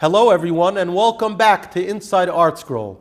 Hello everyone and welcome back to Inside ArtScroll.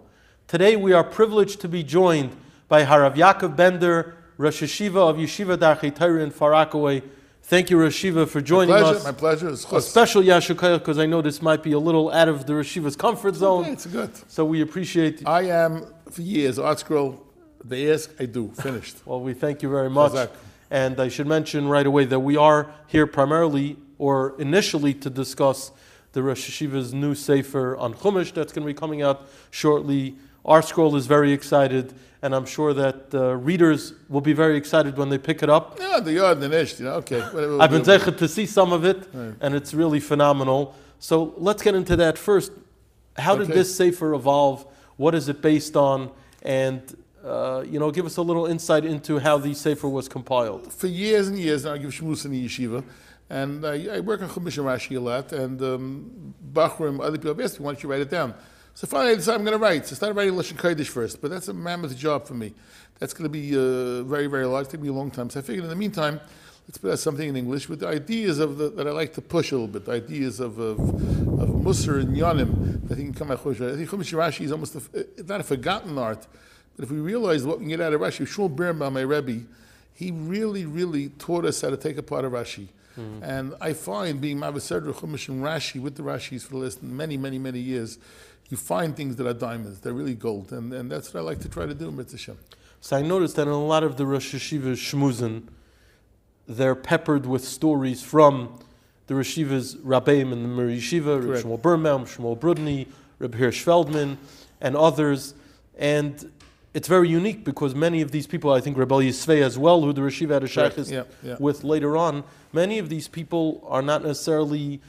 Today we are privileged to be joined by Harav Yaakov Bender, Rosh Yeshiva of Yeshiva Darchei Torah in Far Rockaway. Thank you, Rosh Yeshiva, for joining us. My pleasure, my pleasure. A special Yashukayach, because I know this might be a little out of the Rosh Yeshiva's comfort zone. Okay, it's good. So we appreciate... I am, for years, ArtScroll, they ask, I do, finished. Well, we thank you very much. Exactly. And I should mention right away that we are here primarily, or initially, to discuss the Rosh Yeshiva's new Sefer on Chumash that's going to be coming out shortly. ArtScroll is very excited, and I'm sure that readers will be very excited when they pick it up. Yeah, they are, the next, you know, okay. Whatever, I've been zeichet to see some of it, right, and it's really phenomenal. So let's get into that first. How did this Sefer evolve? What is it based on? And, you know, give us a little insight into how the Sefer was compiled. For years and years now, I give Shmuessen in the Yeshiva, and I work on Chumash and Rashi a lot, and Bachrim, other people have asked me, why don't you write it down? So finally I decided I'm going to write. So I started writing Lashon Kodesh first, but that's a mammoth job for me. That's going to be very, very large. It's going to be a long time. So I figured in the meantime, let's put out something in English with the ideas of that I like to push a little bit, the ideas of Musar and Yonim that can come out of Chumash. I think Chumash Rashi is almost it's not a forgotten art, but if we realize what we can get out of Rashi, Shmuel Berenbaum, my Rebbe, he really, really taught us how to take apart a Rashi. And I find being Mavasedra, Chumash, and Rashi with the Rashis for the last many, many, many years, you find things that are diamonds, they're really gold, and that's what I like to try to do, Mitzvah Shem. So I noticed that in a lot of the Rosh Yeshiva's Shmuzen, they're peppered with stories from the Rosh Yeshiva's Rabbeim and the Mir Yeshiva, Reb Shmuel Berenbaum, Shmuel Brudny, Rabbeher Shfeldman, and others. And it's very unique because many of these people, I think Reb Elya Svei as well, who the Rosh Yeshiva had a shaykhis with later on, many of these people are not necessarily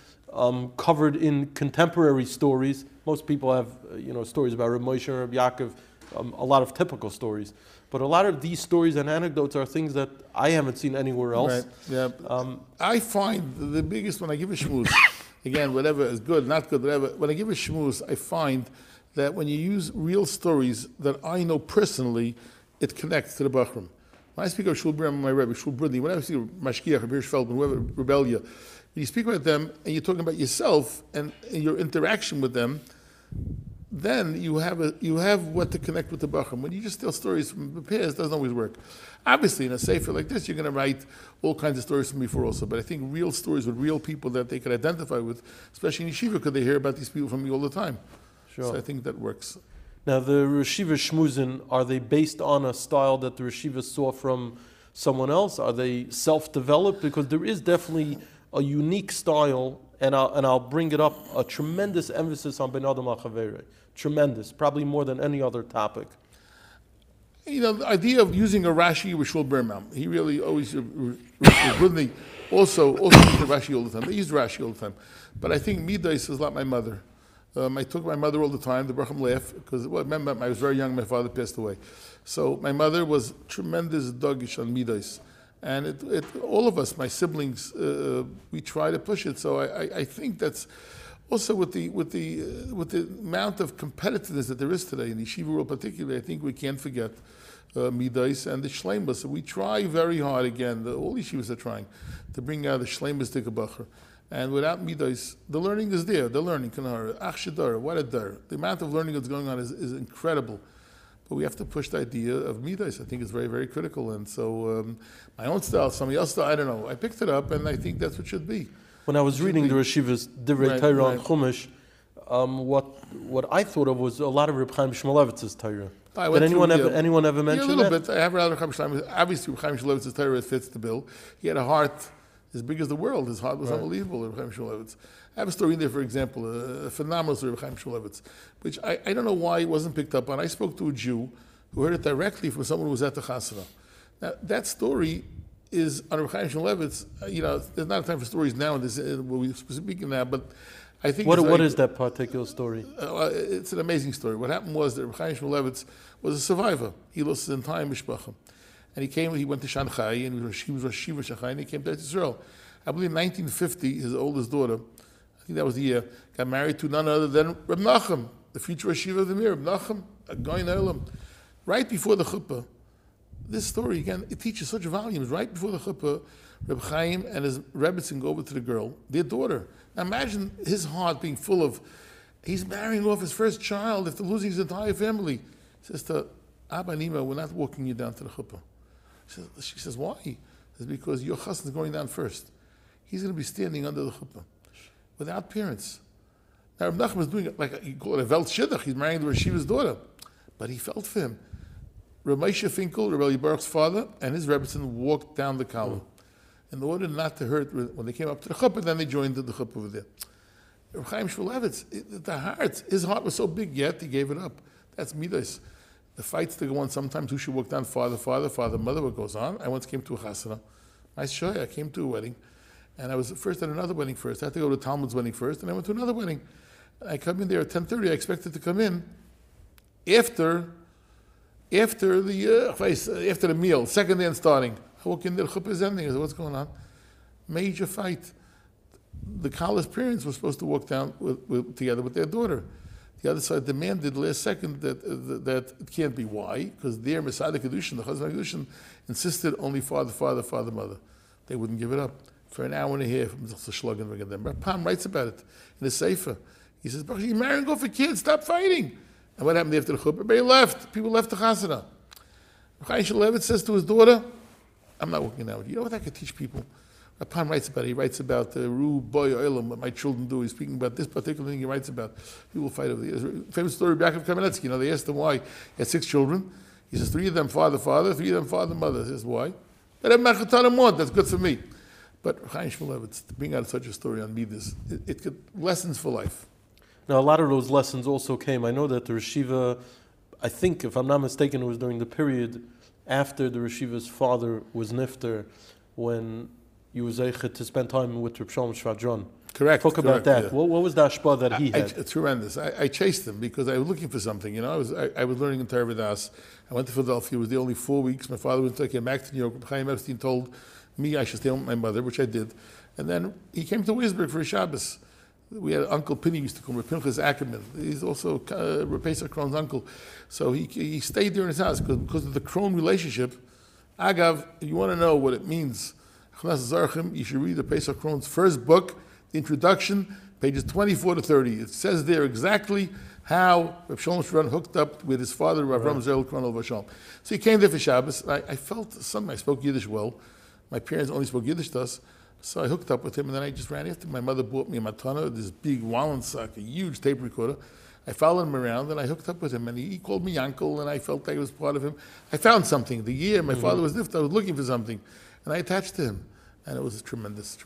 covered in contemporary stories. Most people have, you know, stories about Reb Moshe and Reb Yaakov, a lot of typical stories. But a lot of these stories and anecdotes are things that I haven't seen anywhere else. Right. Yeah. I find the biggest, when I give a shmooze, again, whatever is good, not good, whatever, when I give a shmooze, I find that when you use real stories that I know personally, it connects to the Bachram. When I speak of Shmuel Brudny, my Rebbe, Shmuel Brudley, when I speak of Mashkiach, Rabbeher Shfeldman, whoever, Reb Elya, when you speak about them and you're talking about yourself and your interaction with them, then you have what to connect with the Bachram. When you just tell stories from the past, it doesn't always work. Obviously, in a sefer like this, you're going to write all kinds of stories from before also. But I think real stories with real people that they can identify with, especially in Yeshiva, because they hear about these people from me all the time. Sure. So I think that works. Now, the Rosh Yeshiva Shmuzen, are they based on a style that the Rosh Yeshiva saw from someone else? Are they self-developed? Because there is definitely a unique style, and I'll bring it up, a tremendous emphasis on Ben Adam HaChaveri. Tremendous, probably more than any other topic. You know, the idea of using a Rashi with Shmuel Berenbaum, he really always, Brudny, also used Rashi all the time. They used Rashi all the time. But I think Midas is like my mother. I took my mother all the time, the Bracham laugh, because remember, I was very young, my father passed away. So my mother was tremendous dogish on Midas. And all of us, my siblings, we try to push it. So I think that's also with the amount of competitiveness that there is today in the yeshiva world, particularly. I think we can't forget Midas and the Shleimus. So we try very hard again. All yeshivas are trying to bring out the Shleimus to Gebacher. And without Midas, the learning is there. The learning, what a dar. The amount of learning that's going on is incredible. But we have to push the idea of Midas. I think it's very, very critical. And so my own style, somebody else's style, I don't know. I picked it up, and I think that's what it should be. When I was reading the Rosh Yeshiva's Divrei Torah on Chumash, what I thought of was a lot of Reb Chaim Shmulevitz's Torah. Did anyone ever mention that? Yeah, a little bit. I have read Reb Chaim Shmulevitz. Obviously, Reb Chaim Shmulevitz's Torah fits the bill. He had a heart as big as the world. His heart was unbelievable, Reb Chaim Shmulevitz. I have a story in there, for example, a phenomenal story of Reb Chaim Shmulevitz, which I don't know why it wasn't picked up on. I spoke to a Jew who heard it directly from someone who was at the Chasana. Now, that story is on Reb Chaim Shmulevitz. You know, there's not a time for stories now, we're speaking now, but I think... What is that particular story? It's an amazing story. What happened was that Reb Chaim Shmulevitz was a survivor. He lost his entire mishpacha. And he went to Shanghai, and he was Rosh Yeshiva Shanghai, and he came to Israel. I believe in 1950, his oldest daughter, I think that was the year, got married to none other than Reb Nachum, the future Rosh Yeshiva of the Mir, Reb Nachum, a guy in Olam. Right before the chuppah, this story, again, it teaches such volumes. Right before the chuppah, Reb Chaim and his Rebbitzin go over to the girl, their daughter. Now imagine his heart being full of, he's marrying off his first child after losing his entire family. He says to Abba and Ima, we're not walking you down to the chuppah. She says, why? He says, because your chassan is going down first. He's going to be standing under the chuppah without parents. Now Reb Nachum is doing it like, you call it a Velt Shidduch, he's marrying the Rashiva's daughter. But he felt for him. Reb Meisha Finkel, Reb Elya Baruch's father, and his Rebbitzin walked down the column. In order not to hurt, when they came up to the chuppah, then they joined the chuppah over there. Reb Chaim Shmulevitz, his heart was so big, yet he gave it up. That's midas. The fights that go on sometimes, who should walk down, father, mother, what goes on. I once came to a chasana. I came to a wedding. And I was first at another wedding first. I had to go to Talmud's wedding first, and I went to another wedding. I come in there at 10:30. I expected to come in after the meal, second day and starting. I walk in there, the chuppah is ending. I said, what's going on? Major fight. The Kala's parents were supposed to walk down together with their daughter. The other side demanded last second that it can't be. Why? Because their Messiah Kedushin, the Chazon Kedushin, insisted only father, mother. They wouldn't give it up. For an hour and a half, Reb Pam writes about it in a sefer. He says, you're marrying off a kid, stop fighting. And what happened after the chuppah? Everybody left. People left the chasana. Reb Chaim Shmulevitz says to his daughter, I'm not walking out. You know what I could teach people? Reb Chaim writes about it. He writes about the Ru Boy Olam, what my children do. He's speaking about this particular thing he writes about. People fight over the years. Famous story of Yaakov Kamenetsky. You know, they asked him why. He had 6 children. He says, 3 of them father, 3 of them father, mother. He says, why? That's good for me. But Reb Chaim Shmulevitz, to bring out such a story on Midas, it could lessons for life. Now, a lot of those lessons also came. I know that the Yeshiva, I think, if I'm not mistaken, it was during the period after the Yeshiva's father was Nifter, when you was zeichet to spend time with Reb Shlomo Shvadron. Correct. Talk about that. Yeah. What was the hashpah that he had? It's horrendous. I chased him because I was looking for something. You know, I was learning in Torah Das. I went to Philadelphia. It was the only 4 weeks. My father was taking back to New York. Reb Chaim Epstein told me I should stay home with my mother, which I did. And then he came to Weisberg for a Shabbos. We had Uncle Pinny, used to call him Pinchas Ackerman. He's also Reb Pesach Kron's uncle. So he stayed there in his house because of the Kron relationship. Agav, if you want to know what it means, you should read the Pesach Kron's first book, the introduction, pages 24 to 30. It says there exactly how Reb Shlomo Shvadron hooked up with his father, Rav Ramazal, Kron of Hashem. So he came there for Shabbos. I felt something. I spoke Yiddish well. My parents only spoke Yiddish to us, so I hooked up with him, and then I just ran after him. My mother bought me a matana, this big Wallensack, a huge tape recorder. I followed him around, and I hooked up with him, and he called me Yankel, and I felt like I was part of him. I found something. The year my father was nifter, I was looking for something, and I attached to him, and it was tremendous.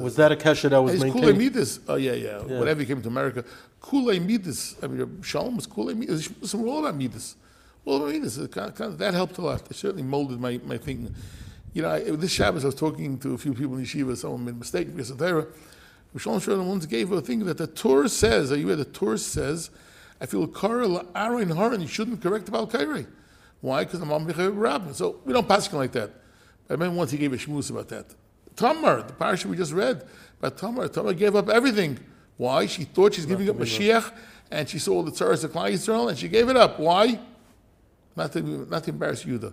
Was that a kasha that was maintained? Kulei Midas. Oh, yeah. Whenever he came to America. Kulei Midas. I mean, Shalom was Kulei Midas. It was all about Midas. That helped a lot. It certainly molded my thinking. You know, this Shabbos I was talking to a few people in Yeshiva, someone made a mistake because of Torah. Shlomo Shvadron once gave a thing that the Torah says, are you aware the Torah says, I feel Kara L'Aaron Haran, you shouldn't correct the Baal Kairei. Why? Because I'm Ammichai Rabbin. So we don't pass like that. I remember once he gave a shmuz about that. Tamar, the parasha we just read, about Tamar gave up everything. Why? She thought she's giving up Mashiach, and she saw all the tzaras of Klal Yisrael, and she gave it up. Why? Not to embarrass Yehuda.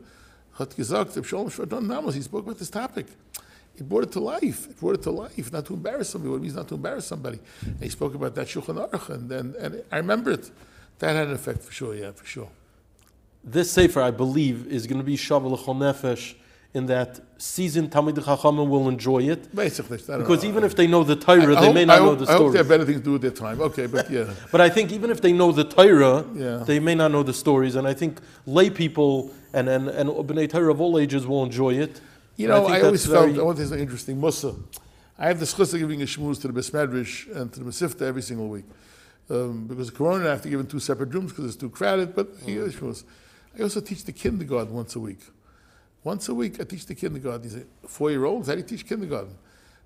He spoke about this topic. He brought it to life. Not to embarrass somebody. What it means not to embarrass somebody. And he spoke about that Shulchan Aruch, and I remember it. That had an effect for sure. This sefer, I believe, is going to be Shavah L'Chol Nefesh, in that seasoned Talmid Chachamim will enjoy it. Basically, because even if they know the Torah, they may not know the stories. I hope they have better things to do with their time. Okay, but yeah. But I think even if they know the Torah, they may not know the stories. And I think lay people and B'nai Torah of all ages will enjoy it. You know, I always felt, one thing is interesting, Musar. I have the schus of giving a shmuz to the Beis Medrash and to the Masifta every single week. Because of Corona, I have to give in 2 separate rooms because it's too crowded, but I also teach the kindergarten once a week. I teach the kindergarten. These 4-year-olds, how do you teach kindergarten?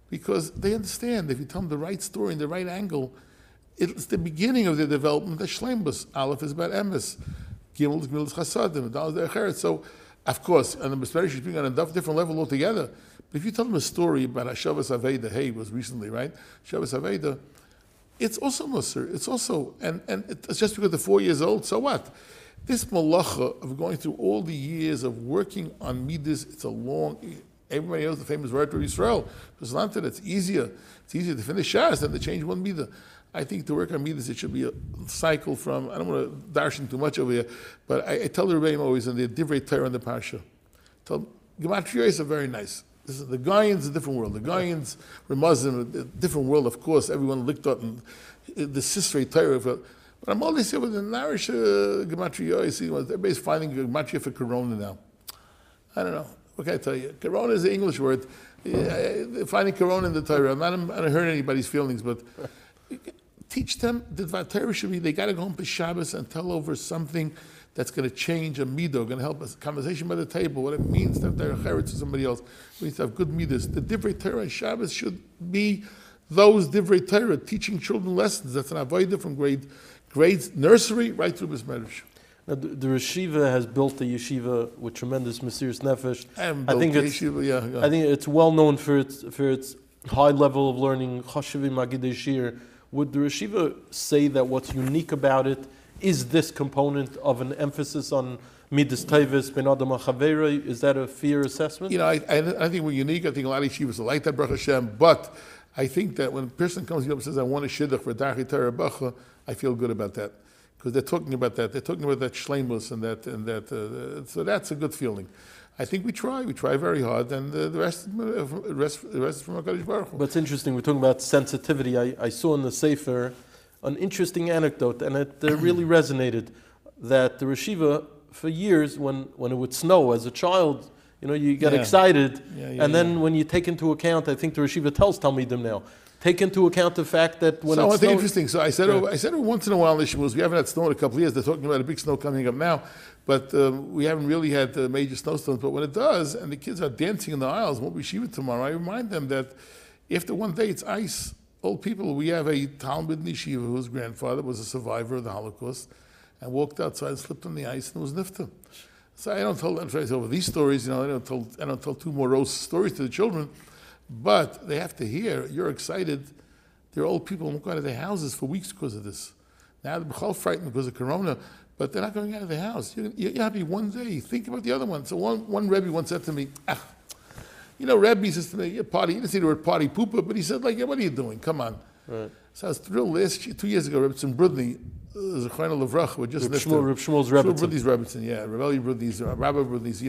Because they understand if you tell them the right story in the right angle, it's the beginning of their development. The Shleimbus, Aleph is about Emes, Gimel is Milas Chasadim, Dal is the Echeret. So, of course, and the Mishnah is being on a different level altogether. But if you tell them a story about Hashavas Aveda, hey, it was recently, right? Hashavas Aveda, it's also Musar. It's also, and it's just because they're 4 years old, so what? This malacha of going through all the years of working on midas, it's a long, Everybody knows the famous word to Yisrael. Because it's easier to finish Shas than to change one midah. I think to work on midas, it should be a cycle from, I don't want to darshan too much over here, but I tell the Rebbeim always, and the Divrei Torah and the Parsha, Gematrios are very nice. This is, the Goyans, a different world. The Goyans, Ramazim, a different world, of course. Everyone looked up and the Sisrei Torah. But I'm always here with the Narish Gematrios. Everybody's finding Gematria for Corona now. I don't know. What can I tell you? Corona is the English word. Finding Corona in the Torah. I don't hurt anybody's feelings, but teach them that the Torah should be, they got to go home to Shabbos and tell over something that's going to change a midah, going to help us. Conversation by the table, what it means to have Torah Cheretz to somebody else. We need to have good midas. The Divrei Torah and Shabbos should be those Divrei Torah, teaching children lessons. That's an avodah from grades, nursery, right through Bas Medrash. Now, the yeshiva has built a yeshiva with tremendous Mesiras Nefesh. I think it's well known for its high level of learning, Chashuvi Magidei Shir. Would the yeshiva say that what's unique about it is this component of an emphasis on midas tevus ben adam hachaveiro? Is that a fair assessment? I think we're unique. I think a lot of yeshivas are like that, Baruch Hashem. But I think that when a person comes here and says, "I want a shidduch for Darchei Torah Bacha," I feel good about that because they're talking about that. They're talking about that shleimus and that. So that's a good feeling. I think we try. We try very hard, and the rest is from HaKadosh Baruch Hu. But it's interesting. We're talking about sensitivity. I saw in the Sefer an interesting anecdote, and it really resonated. That the yeshiva, for years, when it would snow, as a child, you get excited, and then when you take into account, I think the yeshiva tells Talmidim now, take into account the fact that when it snows. So interesting. So I said once in a while, the Shmuels, we haven't had snow in a couple of years. They're talking about a big snow coming up now. But we haven't really had major snowstorms. But when it does, and the kids are dancing in the aisles, won't be Shiva tomorrow, I remind them that after one day it's ice. Old people, we have a Talmid Nishiva whose grandfather was a survivor of the Holocaust and walked outside and slipped on the ice and was nifta. So I don't tell over these stories, I don't tell two morose stories to the children, but they have to hear, you're excited. They're old people won't go out of their houses for weeks because of this. Now they're all frightened because of Corona. But they're not going out of the house. You're happy one day. Think about the other one. So one Rebbe once said to me, Rebbe says to me, you're party. He didn't say the word party pooper, but he said, what are you doing? Come on. Right. So I was thrilled. 2 years ago, Reb Brudny, Zechrona Levrach, were just listed. Reb Shmuel's Rebbe. Shmuel Brudley's Rebbe, yeah. Reb Elya Brudley's, Rabbi Brudley's,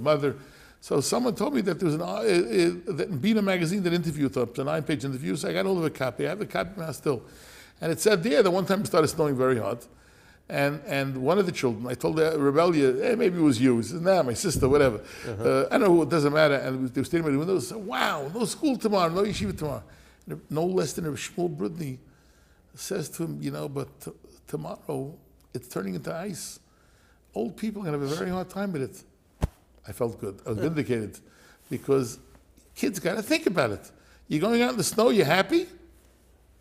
mother. So someone told me that there was that in Bina magazine that interviewed her, it's a 9-page interview. So I got all of a copy. I have a copy now still. And it said there that one time it started snowing very hard. And one of the children, I told the Rebellia, hey, maybe it was you. He said, nah, my sister, whatever. I don't know, it doesn't matter. And they were standing by the window and said, wow, no school tomorrow, no yeshiva tomorrow. And no less than Shmuel Brudny says to him, but tomorrow it's turning into ice. Old people are going to have a very hard time with it. I felt good. I was vindicated because kids got to think about it. You're going out in the snow, you're happy?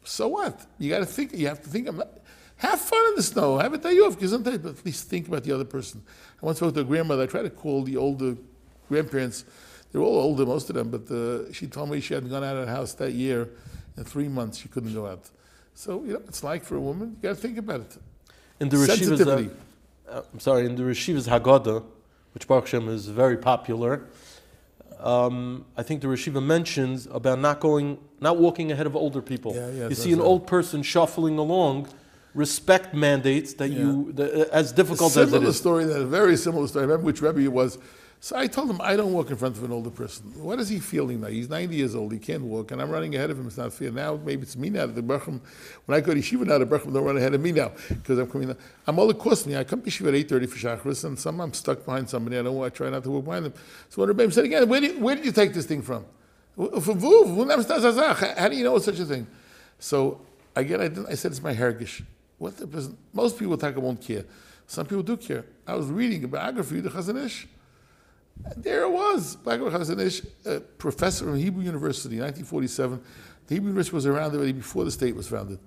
So what? You got to think, you have to think about it. Have fun in the snow. Have a day off, but at least think about the other person. I once spoke to a grandmother. I tried to call the older grandparents. They were all older, most of them, but she told me she hadn't gone out of the house that year. In 3 months, she couldn't go out. So, it's like for a woman, you got to think about it. In the Sensitivity. In the Yeshiva's Haggadah, which Baruch Hashem is very popular, I think the Yeshiva mentions about not walking ahead of older people. You see an old person shuffling along. Respect mandates that as difficult as it is. A very similar story. I remember which Rebbe it was. So I told him, I don't walk in front of an older person. What is he feeling now? He's 90 years old. He can't walk. And I'm running ahead of him. It's not fair. Now, maybe it's me now. The Brachim, when I go to Yeshiva now, the Brachim don't run ahead of me now because I'm coming now. I'm all across me. I come to Yeshiva at 8:30 for Shachris, and some I'm stuck behind somebody. I try not to walk behind them. So when Rebbe said again, where did you take this thing from? How do you know it's such a thing? So again, I said, it's my hergish. Most people won't care. Some people do care. I was reading a biography of the Chazon Ish. There it was. Black Chazon Ish, a professor from Hebrew University in 1947. The Hebrew University was around already before the state was founded.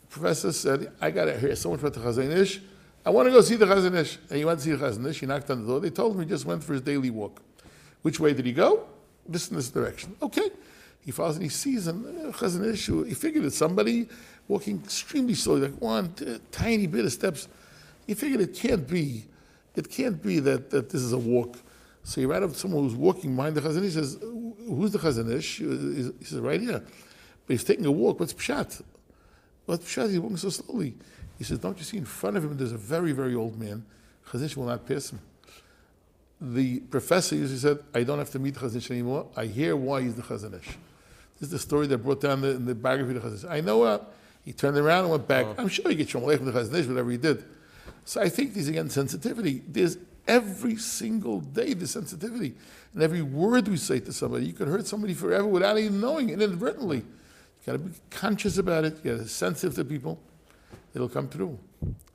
The professor said, I got to hear so much about the Chazon Ish. I want to go see the Chazon Ish. And he went to see the Chazon Ish. He knocked on the door. They told him he just went for his daily walk. Which way did he go? This direction. Okay. He follows and he sees him. Chazon Ish, he figured it's somebody walking extremely slowly, like tiny bit of steps. He figured it can't be that this is a walk. So he ran up to someone who's walking behind the Chazon Ish. He says, "Who's the Chazon Ish?" He says, "Right here." But he's taking a walk. What's pshat? What's pshat? He's walking so slowly. He says, "Don't you see in front of him there's a very, very old man? Chazon Ish will not pass him." The professor usually said, "I don't have to meet Chazon Ish anymore. I hear why he's the Chazon Ish." This is the story that brought down the biography of the Chazon Ish. I know what. He turned around and went back. Oh. I'm sure he gets Shalom Aleichem to the Chazon Ish, whatever he did. So I think there's, again, sensitivity. There's every single day the sensitivity. And every word we say to somebody, you can hurt somebody forever without even knowing, inadvertently. You got to be conscious about it. You got to be sensitive to people. It'll come through.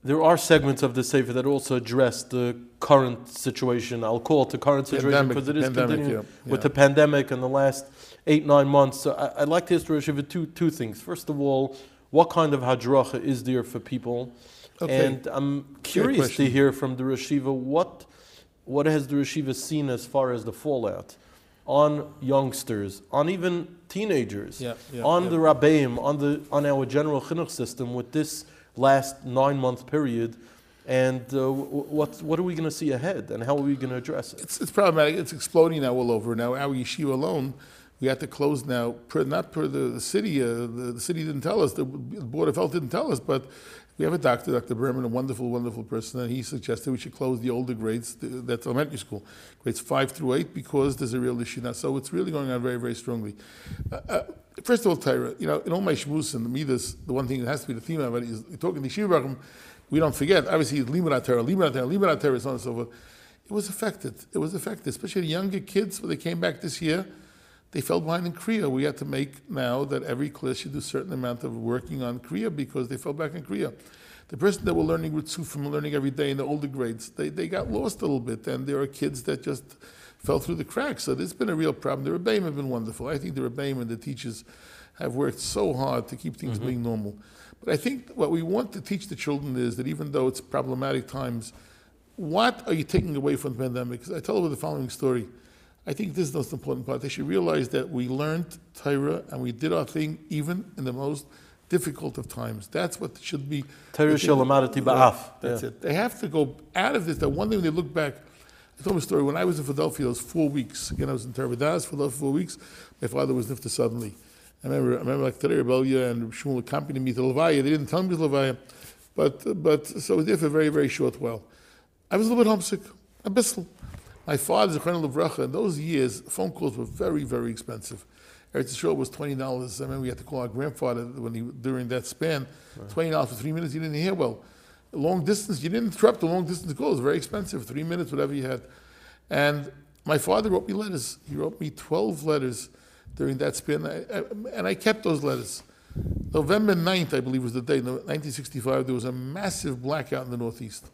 There are segments of the Sefer that also address the current situation. I'll call it the current situation because it is continuing with the pandemic and the last 8-9 months. So I'd like to ask Rosh Hashiva two things. First of all, what kind of hadracha is there for people? Okay. And I'm curious to hear from the Rosh Hashiva, what has the Rosh Hashiva seen as far as the fallout on youngsters, on even teenagers, on the rabbeim, on our general chinuch system with this last 9-month period, and what are we going to see ahead, and how are we going to address it? It's problematic. It's exploding now all over. Now our yeshiva alone, we had to close now. Not per the city. The city didn't tell us. The Board of Health didn't tell us, but. We have a doctor, Dr. Berman, a wonderful, wonderful person, and he suggested we should close the older grades, that's elementary school, grades 5 through 8, because there's a real issue now. So it's really going on very, very strongly. First of all, Tyra, you know, in all my Shmuessen and the Midas, the one thing that has to be the theme of it is talking to Yeshiva, we don't forget, obviously, Limanat Torah, so on and so forth. It was affected, especially the younger kids, when they came back this year, they fell behind in Kriya. We had to make now that every class should do a certain amount of working on Kriya because they fell back in Kriya. The person that were learning Ritzu from learning every day in the older grades, they got lost a little bit, and there are kids that just fell through the cracks. So there's been a real problem. The Rebbeim have been wonderful. I think the Rebbeim and the teachers have worked so hard to keep things being normal. But I think what we want to teach the children is that even though it's problematic times, what are you taking away from the pandemic? Because I tell them the following story. I think this is the most important part. They should realize that we learned Torah and we did our thing even in the most difficult of times. That's what should be. Torah shelamadati ba'af. That's it. They have to go out of this. That one day when they look back, I told them a story. When I was in Philadelphia, those 4 weeks, again, I was in Teravadas for those 4 weeks. My father was nifter suddenly. I remember like today, Reb Elya and Shmuel accompanied me to Levaya. They didn't tell me to Levaya, but so I was there for a very, very short while. I was a little bit homesick, a bissel. My father, Zechron Levracha, in those years, phone calls were very, very expensive. Eretz Yisrael was $20. I mean, we had to call our grandfather during that span. Right. $20 for 3 minutes, you didn't hear well. Long distance, you didn't interrupt the long distance calls. Very expensive, 3 minutes, whatever you had. And my father wrote me letters. He wrote me 12 letters during that span, and I kept those letters. November 9th, I believe, was the day. In 1965, there was a massive blackout in the Northeast.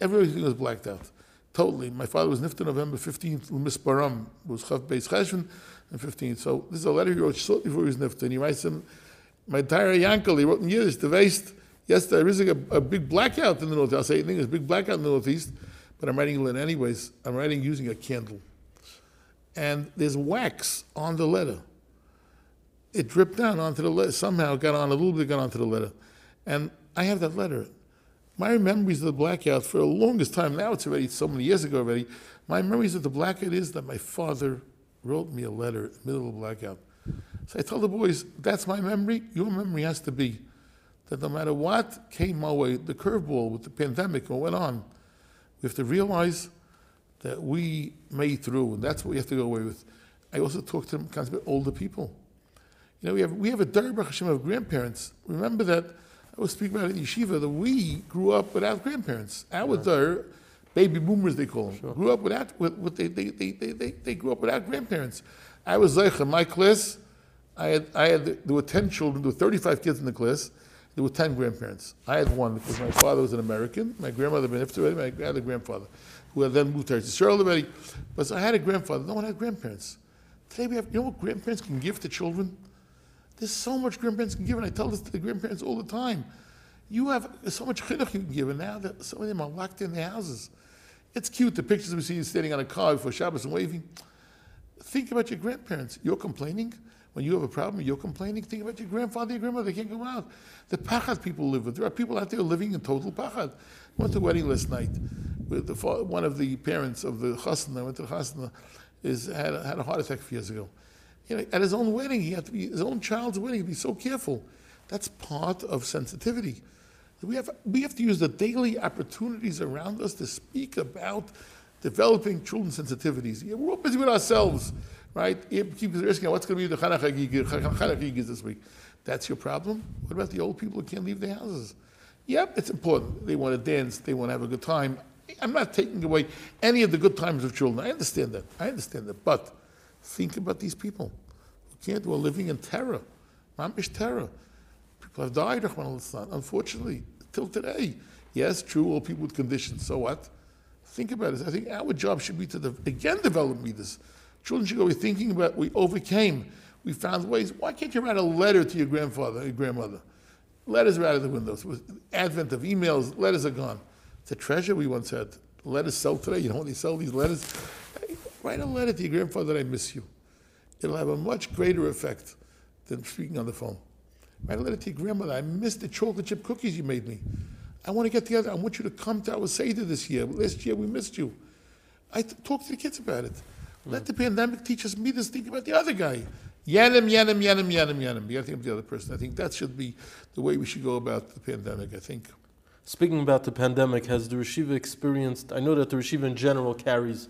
Everything was blacked out. Totally. My father was nifter November 15th, Lumis Baram, was Chav Beis Cheshvan, and 15th. So this is a letter he wrote shortly before he was nifter. And he writes him, my entire Yankel, he wrote in Yiddish, the Veist, yes, there is a big blackout in the Northeast. I'll say anything, there's a big blackout in the Northeast, but I'm writing it anyways. I'm writing using a candle. And there's wax on the letter. It dripped down onto the letter, somehow got on a little bit, got onto the letter. And I have that letter. My memories of the blackout for the longest time, now it's already so many years ago already, my memories of the blackout is that my father wrote me a letter in the middle of the blackout. So I tell the boys, that's my memory, your memory has to be that no matter what came my way, the curveball with the pandemic or went on, we have to realize that we made through, and that's what we have to go away with. I also talk to them constantly about older people. You know, we have a Dar Baruch Hashem of grandparents. Remember that. I was speaking about it in yeshiva that we grew up without grandparents. Our Dar, baby boomers they call them, grew up without. They grew up without grandparents. I was zeicher in my class. There were 10 children. There were 35 kids in the class. There were 10 grandparents. I had one because my father was an American. My grandmother had been already. I had a grandfather who had then moved to Israel already. But so I had a grandfather. No one had grandparents. Today we have. You know what grandparents can give to children? There's so much grandparents can give, and I tell this to the grandparents all the time. You have so much chinuch you can give, and now that some of them are locked in their houses. It's cute, the pictures we see standing on a car before Shabbos and waving. Think about your grandparents. You're complaining. When you have a problem, you're complaining. Think about your grandfather, your grandmother. They can't go out. The pachad people live with. There are people out there living in total pachad. I went to a wedding last night, with one of the parents of the chasna, went to the chasna, had a heart attack a few years ago. You know, at his own wedding, he had to be, his own child's wedding, he'd be so careful. That's part of sensitivity. We have to use the daily opportunities around us to speak about developing children's sensitivities. Yeah, we're all busy with ourselves, right? You keep asking, what's going to be the Chanukah Gigis this week? That's your problem? What about the old people who can't leave their houses? Yep, it's important. They want to dance. They want to have a good time. I'm not taking away any of the good times of children. I understand that. But think about these people who can't, who are living in terror, mamish terror. People have died, unfortunately, till today. Yes, true, all people with conditions. So what? Think about it. I think our job should be to, develop leaders. Children should go be thinking about, we overcame. We found ways. Why can't you write a letter to your grandfather, your grandmother? Letters are out of the windows. With the advent of emails, letters are gone. It's a treasure, we once had. Letters sell today. You know when they sell these letters? Hey, write a letter to your grandfather that I miss you. It'll have a much greater effect than speaking on the phone. Write a letter to your grandmother. I miss the chocolate chip cookies you made me. I want to get together. I want you to come to our Seder this year. Last year we missed you. I talk to the kids about it. Let the pandemic teach us meters, think about the other guy. You got to think of the other person. I think that should be the way we should go about the pandemic, I think. Speaking about the pandemic, has the Yeshiva experienced, I know that the Yeshiva in general carries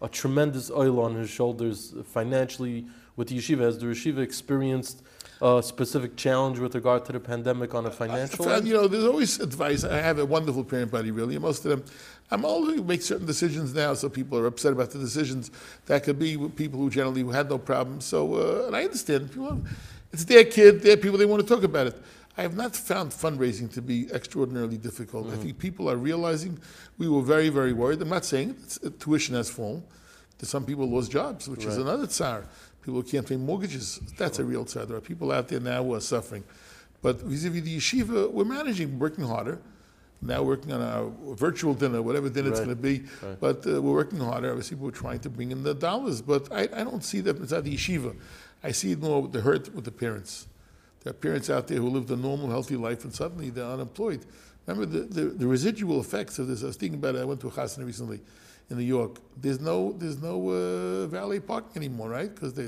a tremendous oil on his shoulders financially with the Yeshiva. Has the Yeshiva experienced a specific challenge with regard to the pandemic on a financial end? You know, there's always advice. I have a wonderful parent body, really. Most of them, I'm only make certain decisions now, so people are upset about the decisions. That could be people who generally had no problems. So, and I understand. It's their kid, their people, they want to talk about it. I have not found fundraising to be extraordinarily difficult. I think people are realizing we were very, very worried. I'm not saying tuition has fallen. Some people lost jobs, which is another tsar. People can't pay mortgages. That's a real tsar. There are people out there now who are suffering. But vis-a-vis the yeshiva, we're managing, working harder. Now working on our virtual dinner, whatever dinner it's going to be. But we're working harder. Obviously, we're trying to bring in the dollars. But I don't see that inside the yeshiva. I see it more with the hurt with the parents. There are parents out there who lived a normal, healthy life, and suddenly they're unemployed. Remember the residual effects of this. I was thinking about it. I went to a chasna recently in New York. There's no valet parking anymore, right? Because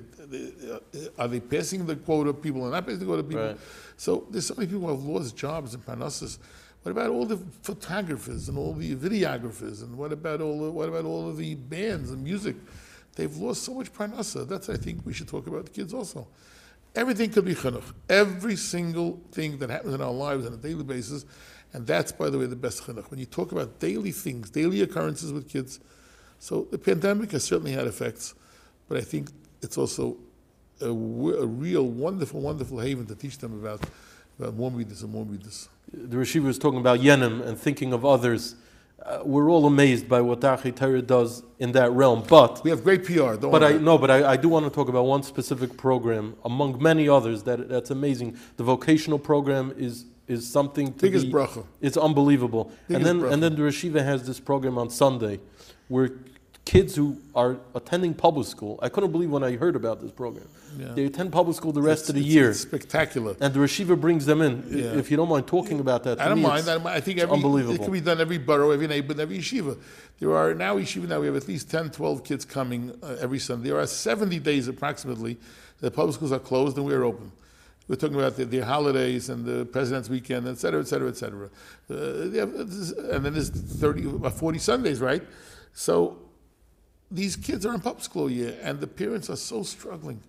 are they passing the quota? People are not passing the quota. People. Right. So there's so many people who have lost jobs in parnassus. What about all the photographers and all the videographers? And what about all of the bands and music? They've lost so much parnassa. That's, I think, we should talk about the kids also. Everything could be chinuch. Every single thing that happens in our lives on a daily basis, and that's, by the way, the best chinuch. When you talk about daily things, daily occurrences with kids, so the pandemic has certainly had effects, but I think it's also a real, wonderful, wonderful haven to teach them about more midas and more midas. The Yeshiva was talking about Yenim and thinking of others. We're all amazed by what Darchei Torah does in that realm, but... We have great PR, don't we? But I do want to talk about one specific program, among many others, that's amazing. The vocational program is something to biggest bracha. It's unbelievable. And then the Yeshiva has this program on Sunday, where kids who are attending public school, I couldn't believe when I heard about this program. Yeah. They attend public school the rest of the year. It's spectacular. And the Yeshiva brings them in. Yeah. If you don't mind talking about that, I don't mind. I think it can be done every borough, every neighborhood, every yeshiva. There are now yeshiva, we have at least 10, 12 kids coming every Sunday. There are 70 days approximately that public schools are closed and we're open. We're talking about the holidays and the President's Weekend, et cetera, et cetera, et cetera. And then there's 40 Sundays, right? So these kids are in public school year, and the parents are so struggling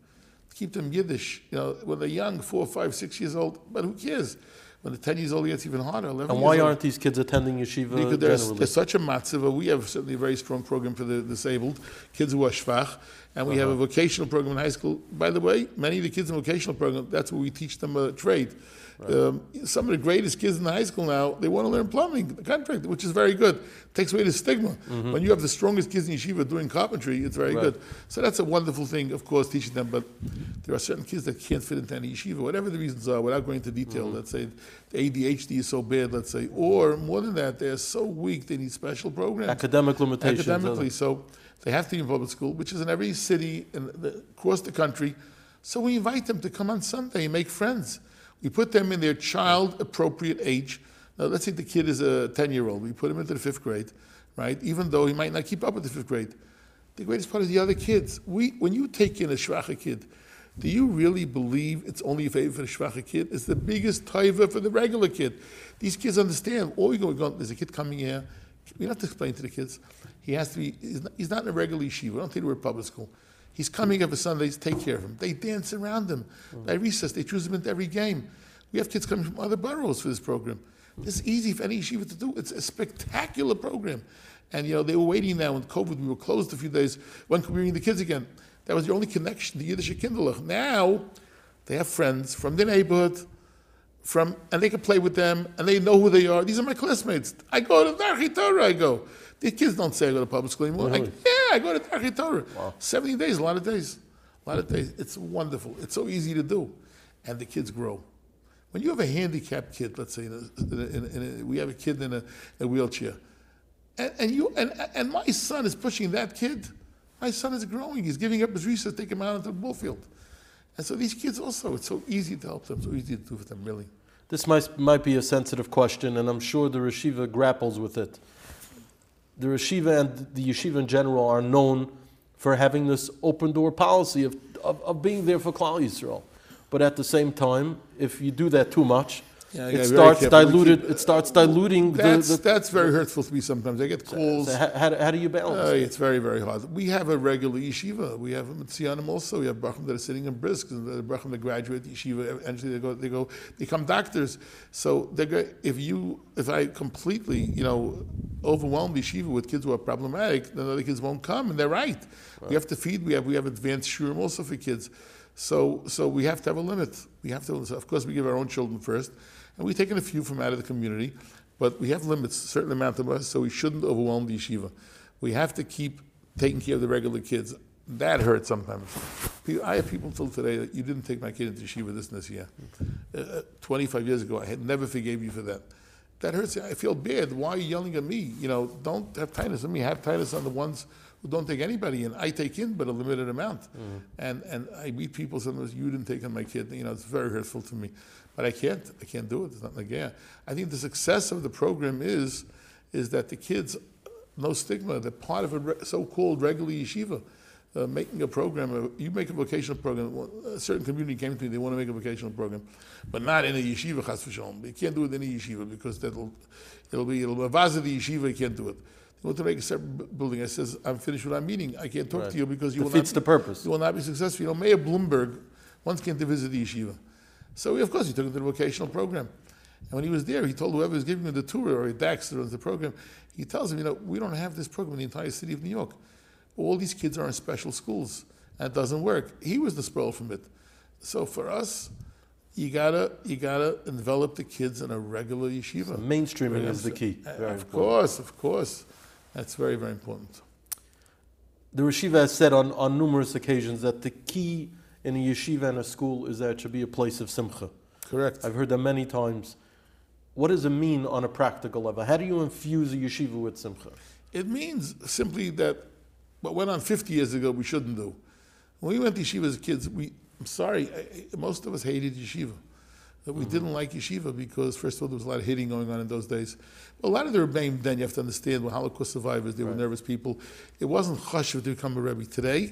to keep them Yiddish. You know, when they're young, 4, 5, 6 years old, but who cares? When they're 10 years old, it gets even harder. And why aren't these kids attending yeshiva generally? Because there's such a matzeva. We have certainly a very strong program for the disabled, kids who are shvach, and we have a vocational program in high school. By the way, many of the kids in the vocational program, that's where we teach them a trade. Right. Some of the greatest kids in the high school now, they want to learn plumbing, the contract, which is very good. It takes away the stigma. Mm-hmm. When you have the strongest kids in yeshiva doing carpentry, it's very good. So that's a wonderful thing, of course, teaching them. But there are certain kids that can't fit into any yeshiva, whatever the reasons are, without going into detail. Let's say the ADHD is so bad, let's say. Or more than that, they're so weak, they need special programs. Academic limitations. Academically, so they have to be in public school, which is in every city across the country. So we invite them to come on Sunday and make friends. We put them in their child-appropriate age. Now, let's say the kid is a 10-year-old. We put him into the 5th grade. right? Even though he might not keep up with the fifth grade. The greatest part is the other kids. When you take in a shvacha kid, do you really believe it's only a favor for the shvacha kid? It's the biggest taiva for the regular kid. These kids understand. All you're going, there's a kid coming here. We have to explain to the kids. He has to be, he's not in a regular yeshiva. I don't think we're a public school. He's coming every Sunday, take care of him. They dance around him. They recess, they choose him into every game. We have kids coming from other boroughs for this program. This is easy for any yeshiva to do. It's a spectacular program. And you know, they were waiting now when COVID, we were closed a few days. When could we bring the kids again? That was the only connection to Yiddish Kinderlich. Now, they have friends from the neighborhood, and they can play with them, and they know who they are. These are my classmates. I go to Darchei Torah, I go. The kids don't say I go to public school anymore. Really? I go to Darchei Torah. Wow. 70 days, a lot of days. A lot of days. It's wonderful. It's so easy to do. And the kids grow. When you have a handicapped kid, let's say, we have a kid in a wheelchair, and my son is pushing that kid, my son is growing. He's giving up his research, take him out into the ball field. And so these kids also, it's so easy to help them, so easy to do for them, really. This might be a sensitive question, and I'm sure the yeshiva grapples with it. The yeshiva and the yeshiva in general are known for having this open-door policy of being there for Klal Yisrael. But at the same time, if you do that too much, it starts diluting. That's very hurtful to me sometimes. I get calls. So how do you balance it? It's very, very hard. We have a regular yeshiva. We have a Mitzianim also. We have Brachim that are sitting in Brisk, and the Brachim that graduate yeshiva. Eventually, they become doctors. So if I completely, overwhelm yeshiva with kids who are problematic, then other kids won't come, and they're right. We have to feed. We have advanced shurim also for kids. So we have to have a limit. We have to. Of course, we give our own children first. And we've taken a few from out of the community, but we have limits, a certain amount of us, so we shouldn't overwhelm the yeshiva. We have to keep taking care of the regular kids. That hurts sometimes. I have people till today that you didn't take my kid into yeshiva this year. 25 years ago, I had never forgave you for that. That hurts. I feel bad. Why are you yelling at me? Don't have tightness on me. Have tightness on the ones who don't take anybody in. I take in, but a limited amount. Mm-hmm. And I meet people sometimes, you didn't take in my kid. It's very hurtful to me. But I can't do it. It's not like, I think the success of the program is that the kids, no stigma, they're part of a so-called regular yeshiva. Making a program, you make a vocational program. A certain community came to me, they want to make a vocational program, but not in a yeshiva, chas v'shalom. You can't do it in a yeshiva because it'll mavaza the yeshiva, you can't do it. They want to make a separate building. I says, I'm finished with our meeting. I can't talk to you because you will not be successful. Mayor Bloomberg once came to visit the yeshiva. So, of course, he took him to the vocational program. And when he was there, he told whoever was giving him the tour, or Dax that runs the program, he tells him, we don't have this program in the entire city of New York. All these kids are in special schools, and it doesn't work. He was the sprawl from it. So for us, you gotta envelop the kids in a regular yeshiva. So mainstreaming is the key. Of course. That's very, very important. The yeshiva has said on numerous occasions that the key in a yeshiva and a school is that it should be a place of simcha. Correct. I've heard that many times. What does it mean on a practical level? How do you infuse a yeshiva with simcha? It means simply that what went on 50 years ago we shouldn't do. When we went to yeshiva as kids, most of us hated yeshiva. We didn't like yeshiva because, first of all, there was a lot of hitting going on in those days. A lot of the rebbeim then, you have to understand, were Holocaust survivors. They were nervous people. It wasn't chashuv to become a rebbe. Today,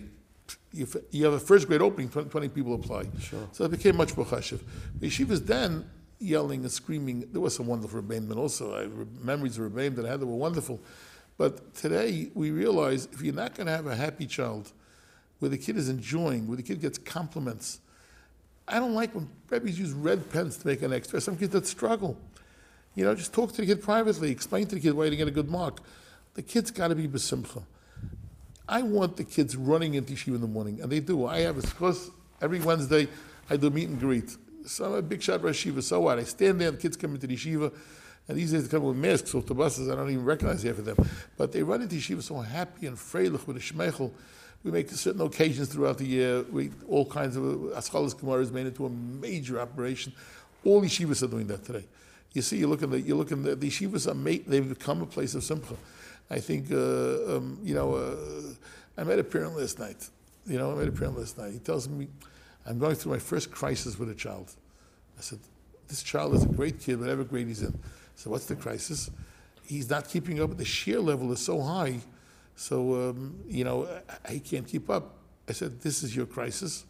you have a first grade opening, 20 people apply. Sure. So it became much more chashuv. But yeshivas then, yelling and screaming, there was some wonderful rebbeim then also. Memories of rebbeim that I had that were wonderful. But today, we realize if you're not going to have a happy child, where the kid is enjoying, where the kid gets compliments. I don't like when rabbis use red pens to make an extra. Some kids that struggle. Just talk to the kid privately. Explain to the kid why you didn't get a good mark. The kid's got to be besimcha. I want the kids running into yeshiva in the morning, and they do. I have, of course, every Wednesday, I do meet and greet. So I'm a big shot for yeshiva. So what? I stand there, the kids come into the yeshiva, and these days they come with masks off the buses. I don't even recognize half of them. But they run into yeshiva so happy and freilich with a shmeichel. We make certain occasions throughout the year. All kinds of Aschalas Gemara is made into a major operation. All yeshivas are doing that today. You see, you're looking at the yeshivas are made. They've become a place of simcha. I think I met a parent last night. He tells me, I'm going through my first crisis with a child. I said, this child is a great kid, whatever grade he's in. I said, what's the crisis? he's not keeping up. The sheer level is so high, so you know, he can't keep up. I said, this is your crisis.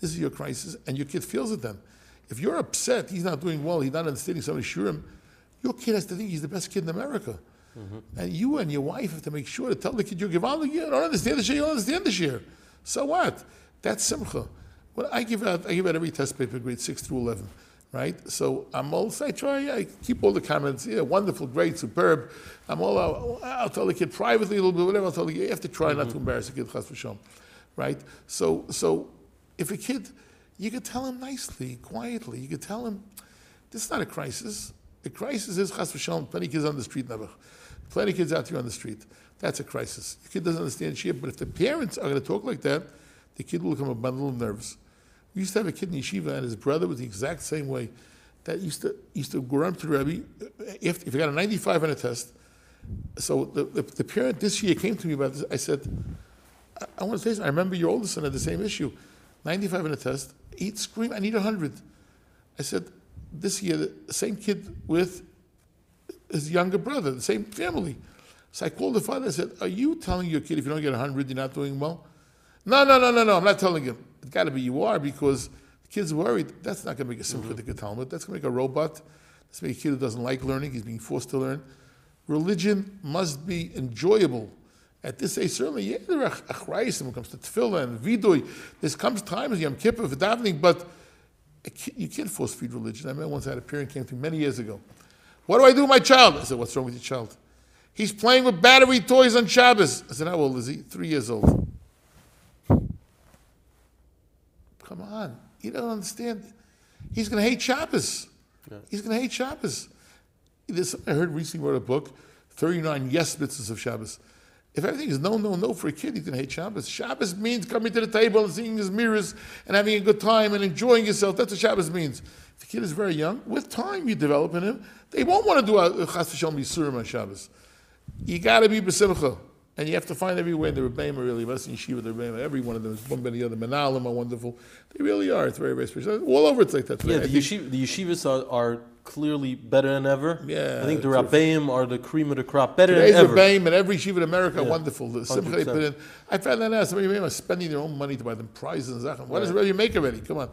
This is your crisis, and your kid feels it then. If you're upset, he's not doing well, he's not understanding somebody, sure him, your kid has to think he's the best kid in America. Mm-hmm. And you and your wife have to make sure to tell the kid, you're Givaldi, you don't understand this year, you don't understand this year. So what? That's simcha. Well, I give out every test paper, grades 6 through 11, right? So I'm all, so I keep all the comments, yeah, wonderful, great, superb. I'm all, I'll tell the kid privately a little bit, whatever, I'll tell the kid, you have to try not to embarrass the kid, chas v'shalom, right? So if a kid, you could tell him nicely, quietly, you could tell him, this is not a crisis. A crisis is, chas v'shalom, plenty of kids on the street, never. Plenty of kids out here on the street. That's a crisis. The kid doesn't understand shit, but if the parents are going to talk like that, the kid will become a bundle of nerves. We used to have a kid in yeshiva, and his brother was the exact same way. That used to go around to the Rebbe. If he got a 95 on a test, so the parent this year came to me about this. I said, I want to tell you something. I remember your older son had the same issue. 95 on a test. He'd scream, I need 100. I said, this year, the same kid with his younger brother, the same family. So I called the father and said, are you telling your kid if you don't get 100, you're not doing well? No, I'm not telling him. It's got to be you are, because the kid's worried. That's not going to make a sympathetic Talmud. That's going to make a robot. That's going to make a kid who doesn't like learning. He's being forced to learn. Religion must be enjoyable. At this age, certainly, yeah, there are achraysim when it comes to tefillah and vidui. There comes times, Yom Kippur, for davening, but you can't force feed religion. I remember once I had a parent came to me many years ago. What do I do with my child? I said, what's wrong with your child? He's playing with battery toys on Shabbos. I said, how old is he? 3 years old. Come on, you don't understand. He's going to hate Shabbos. Yeah. He's going to hate Shabbos. I heard recently wrote a book, 39 Yes Mitzvahs of Shabbos. If everything is no, no, no for a kid, he's going to hate Shabbos. Shabbos means coming to the table and seeing his mirrors and having a good time and enjoying yourself. That's what Shabbos means. If the kid is very young, with time you develop in him, they won't want to do a chas v'shalom yisurim on Shabbos. You got to be b'simcha. And you have to find everywhere in the Rebbeim, really, West Yeshiva, the Rebbeim, every one of them, one many other, Menalim are wonderful. They really are. It's very, very special. All over it's like that. Yeah, the yeshivas are clearly better than ever. Yeah. I think the Rebbeim are the cream of the crop, better than ever. Today's Rebbeim and every yeshiva in America are wonderful. The simcha they put in. I found that out. Some Rebbeim are spending their own money to buy them prizes and zachem. What does the Rebbeim make already? Come on.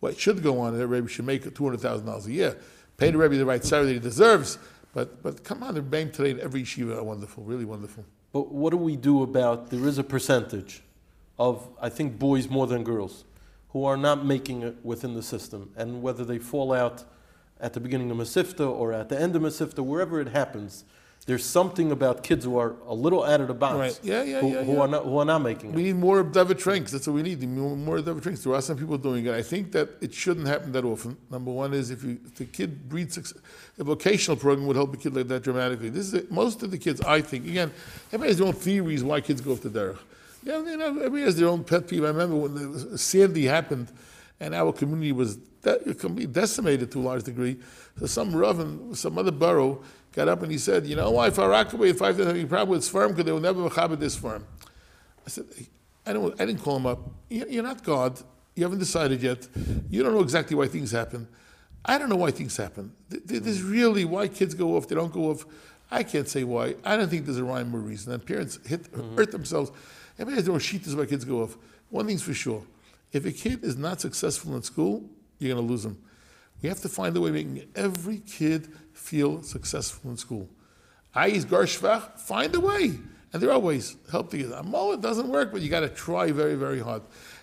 What should go on? The Rebbeim should make $200,000 a year. Pay the Rebbeim the right salary that he deserves. But come on, the Rebbeim today in every yeshiva are wonderful, really wonderful. But what do we do about, there is a percentage of, I think, boys more than girls who are not making it within the system, and whether they fall out at the beginning of Masifta or at the end of Masifta, wherever it happens, there's something about kids who are a little out of the box, right. who are not making it. We need more of David Trinks. That's what we need, more of David Trinks. There are some people doing it. I think that it shouldn't happen that often. Number one is if the kid breeds success, a vocational program would help a kid like that dramatically. This is most of the kids, I think. Again, everybody has their own theories why kids go off the derech. Yeah, you know, everybody has their own pet peeve. I remember when the Sandy happened, and our community was decimated to a large degree. So some Rav and some other borough got up and he said, you know why Far Rockaway and 5 days having a problem with this firm because they will never mechabed this firm. I said, I didn't call him up. You're not God. You haven't decided yet. You don't know exactly why things happen. I don't know why things happen. There's really why kids go off, they don't go off. I can't say why. I don't think there's a rhyme or reason. And parents hurt themselves. Everybody has their own shittas why kids go off. One thing's for sure. If a kid is not successful in school, you're going to lose him. We have to find a way of making every kid feel successful in school. Ayis gar shvach, find a way. And there are ways. Help the kids. It doesn't work, but you got to try very, very hard.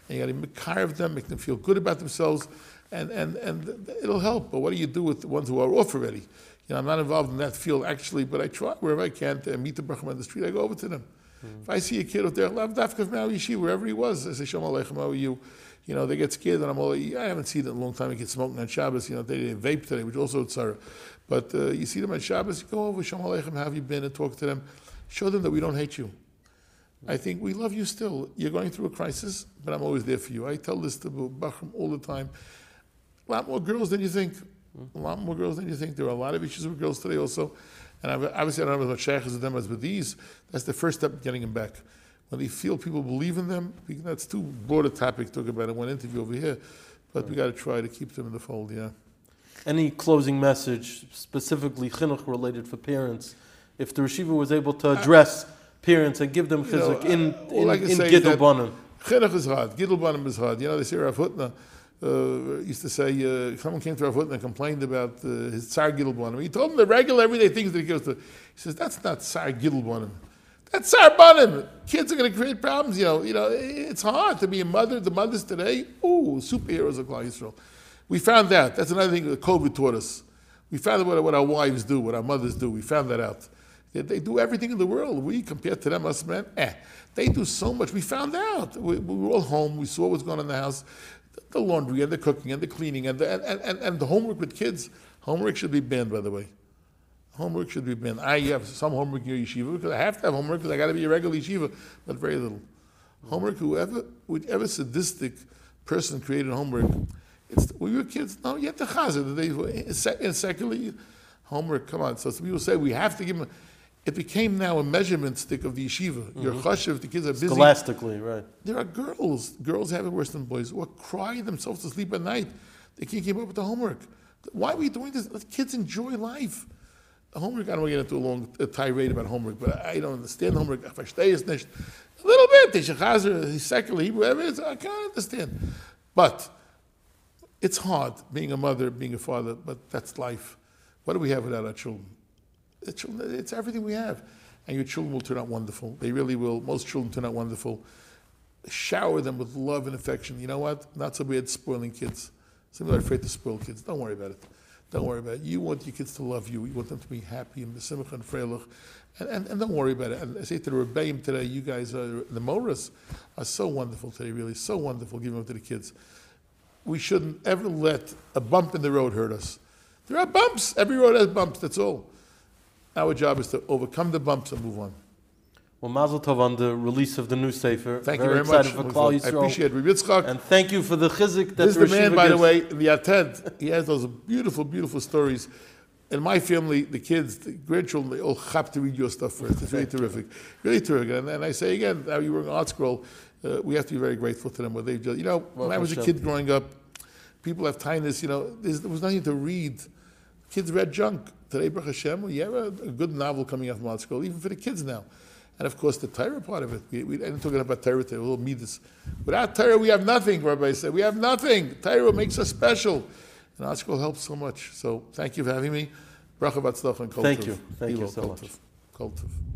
And you got to carve them, make them feel good about themselves. And it'll help, but what do you do with the ones who are off already? You know, I'm not involved in that field actually, but I try wherever I can to meet the brachim on the street. I go over to them. If I see a kid out there, Lav Dafka from Yeshiva, wherever he was, I say, Shalom Aleichem, how are you? You know, they get scared, and I'm all, I haven't seen it in a long time. I get smoking on Shabbos. You know, they didn't vape today, which also is tzara. But you see them on Shabbos, you go over, Shalom Aleichem, how have you been? And talk to them. Show them that we don't hate you. I think we love you still. You're going through a crisis, but I'm always there for you. I tell this to Bachram all the time. A lot more girls than you think. A lot more girls than you think. There are a lot of issues with girls today also. And obviously I don't have as much shaykhs with them as with these. That's the first step in getting them back. When they feel people believe in them, that's too broad a topic to talk about in one interview over here. But we got to try to keep them in the fold, yeah. Any closing message, specifically chinuch related for parents, if the yeshiva was able to address parents and give them chizuk in Gidul Banim? Chinuch is hard. Gidul Banim is hard. You know, they say Rav Hutner used to say, someone came to Rav Hutner and complained about his Tsar Gidul Banim. He told him the regular everyday things that he goes to. He says, that's not Tsar Gidul Banim. That's Tsar Banim. Kids are going to create problems. You know, it's hard to be a mother. The mothers today, superheroes of Klal Yisrael. We found that. That's another thing that COVID taught us. We found out what our wives do, what our mothers do. We found that out. They do everything in the world. We, compared to them, us men, they do so much. We found out. We were all home. We saw what's going on in the house. The laundry and the cooking and the cleaning and the homework with kids. Homework should be banned, by the way. Homework should be banned. I have some homework in your yeshiva because I have to have homework because I got to be a regular yeshiva, but very little. Homework, whichever sadistic person created homework, we were kids. No, you have to chazir. And secondly, homework, come on. So people say we have to give them. It became now a measurement stick of the yeshiva. Mm-hmm. Your chashiv, if the kids are busy. Scholastically, right. There are girls. Girls have it worse than boys. Who cry themselves to sleep at night. They can't keep up with the homework. Why are we doing this? Let kids enjoy life. Homework, I don't want to get into a long tirade about homework, but I don't understand homework. If I stay, it's nicht. A little bit. They should chazir, secondly, whatever it is. I can't understand. But it's hard being a mother, being a father, but that's life. What do we have without our children? The children, it's everything we have. And your children will turn out wonderful. They really will. Most children turn out wonderful. Shower them with love and affection. You know what? Not so bad spoiling kids. Some people are afraid to spoil kids. Don't worry about it. Don't worry about it. You want your kids to love you. You want them to be happy and besimcha and freilich. And don't worry about it. And I say to the Rebbeim today, you guys, the Moras, are so wonderful today, really. So wonderful giving them to the kids. We shouldn't ever let a bump in the road hurt us. There are bumps. Every road has bumps. That's all. Our job is to overcome the bumps and move on. Well, Mazel Tov on the release of the new Sefer. Thank you very much. For I appreciate it. And thank you for the chizik that the man, by the way, in the Ated. He has those beautiful, beautiful stories. In my family, the kids, the grandchildren, they all have to read your stuff first. It's really terrific. Really terrific. And I say again, now you were in ArtScroll. We have to be very grateful to them. What they just, you know, when I was a kid growing up, people have kindness. You know, there was nothing to read. Kids read junk. Today, Baruch Hashem, you have a good novel coming out from ArtScroll, even for the kids now. And of course, the Torah part of it. I didn't talk about Torah today. We'll meet this. Without Torah, we have nothing. Rabbi said, we have nothing. Torah makes us special, and ArtScroll helps so much. So, thank you for having me. Baruch Hashem, and Kol Tov. Thank you so much. Kol Tov.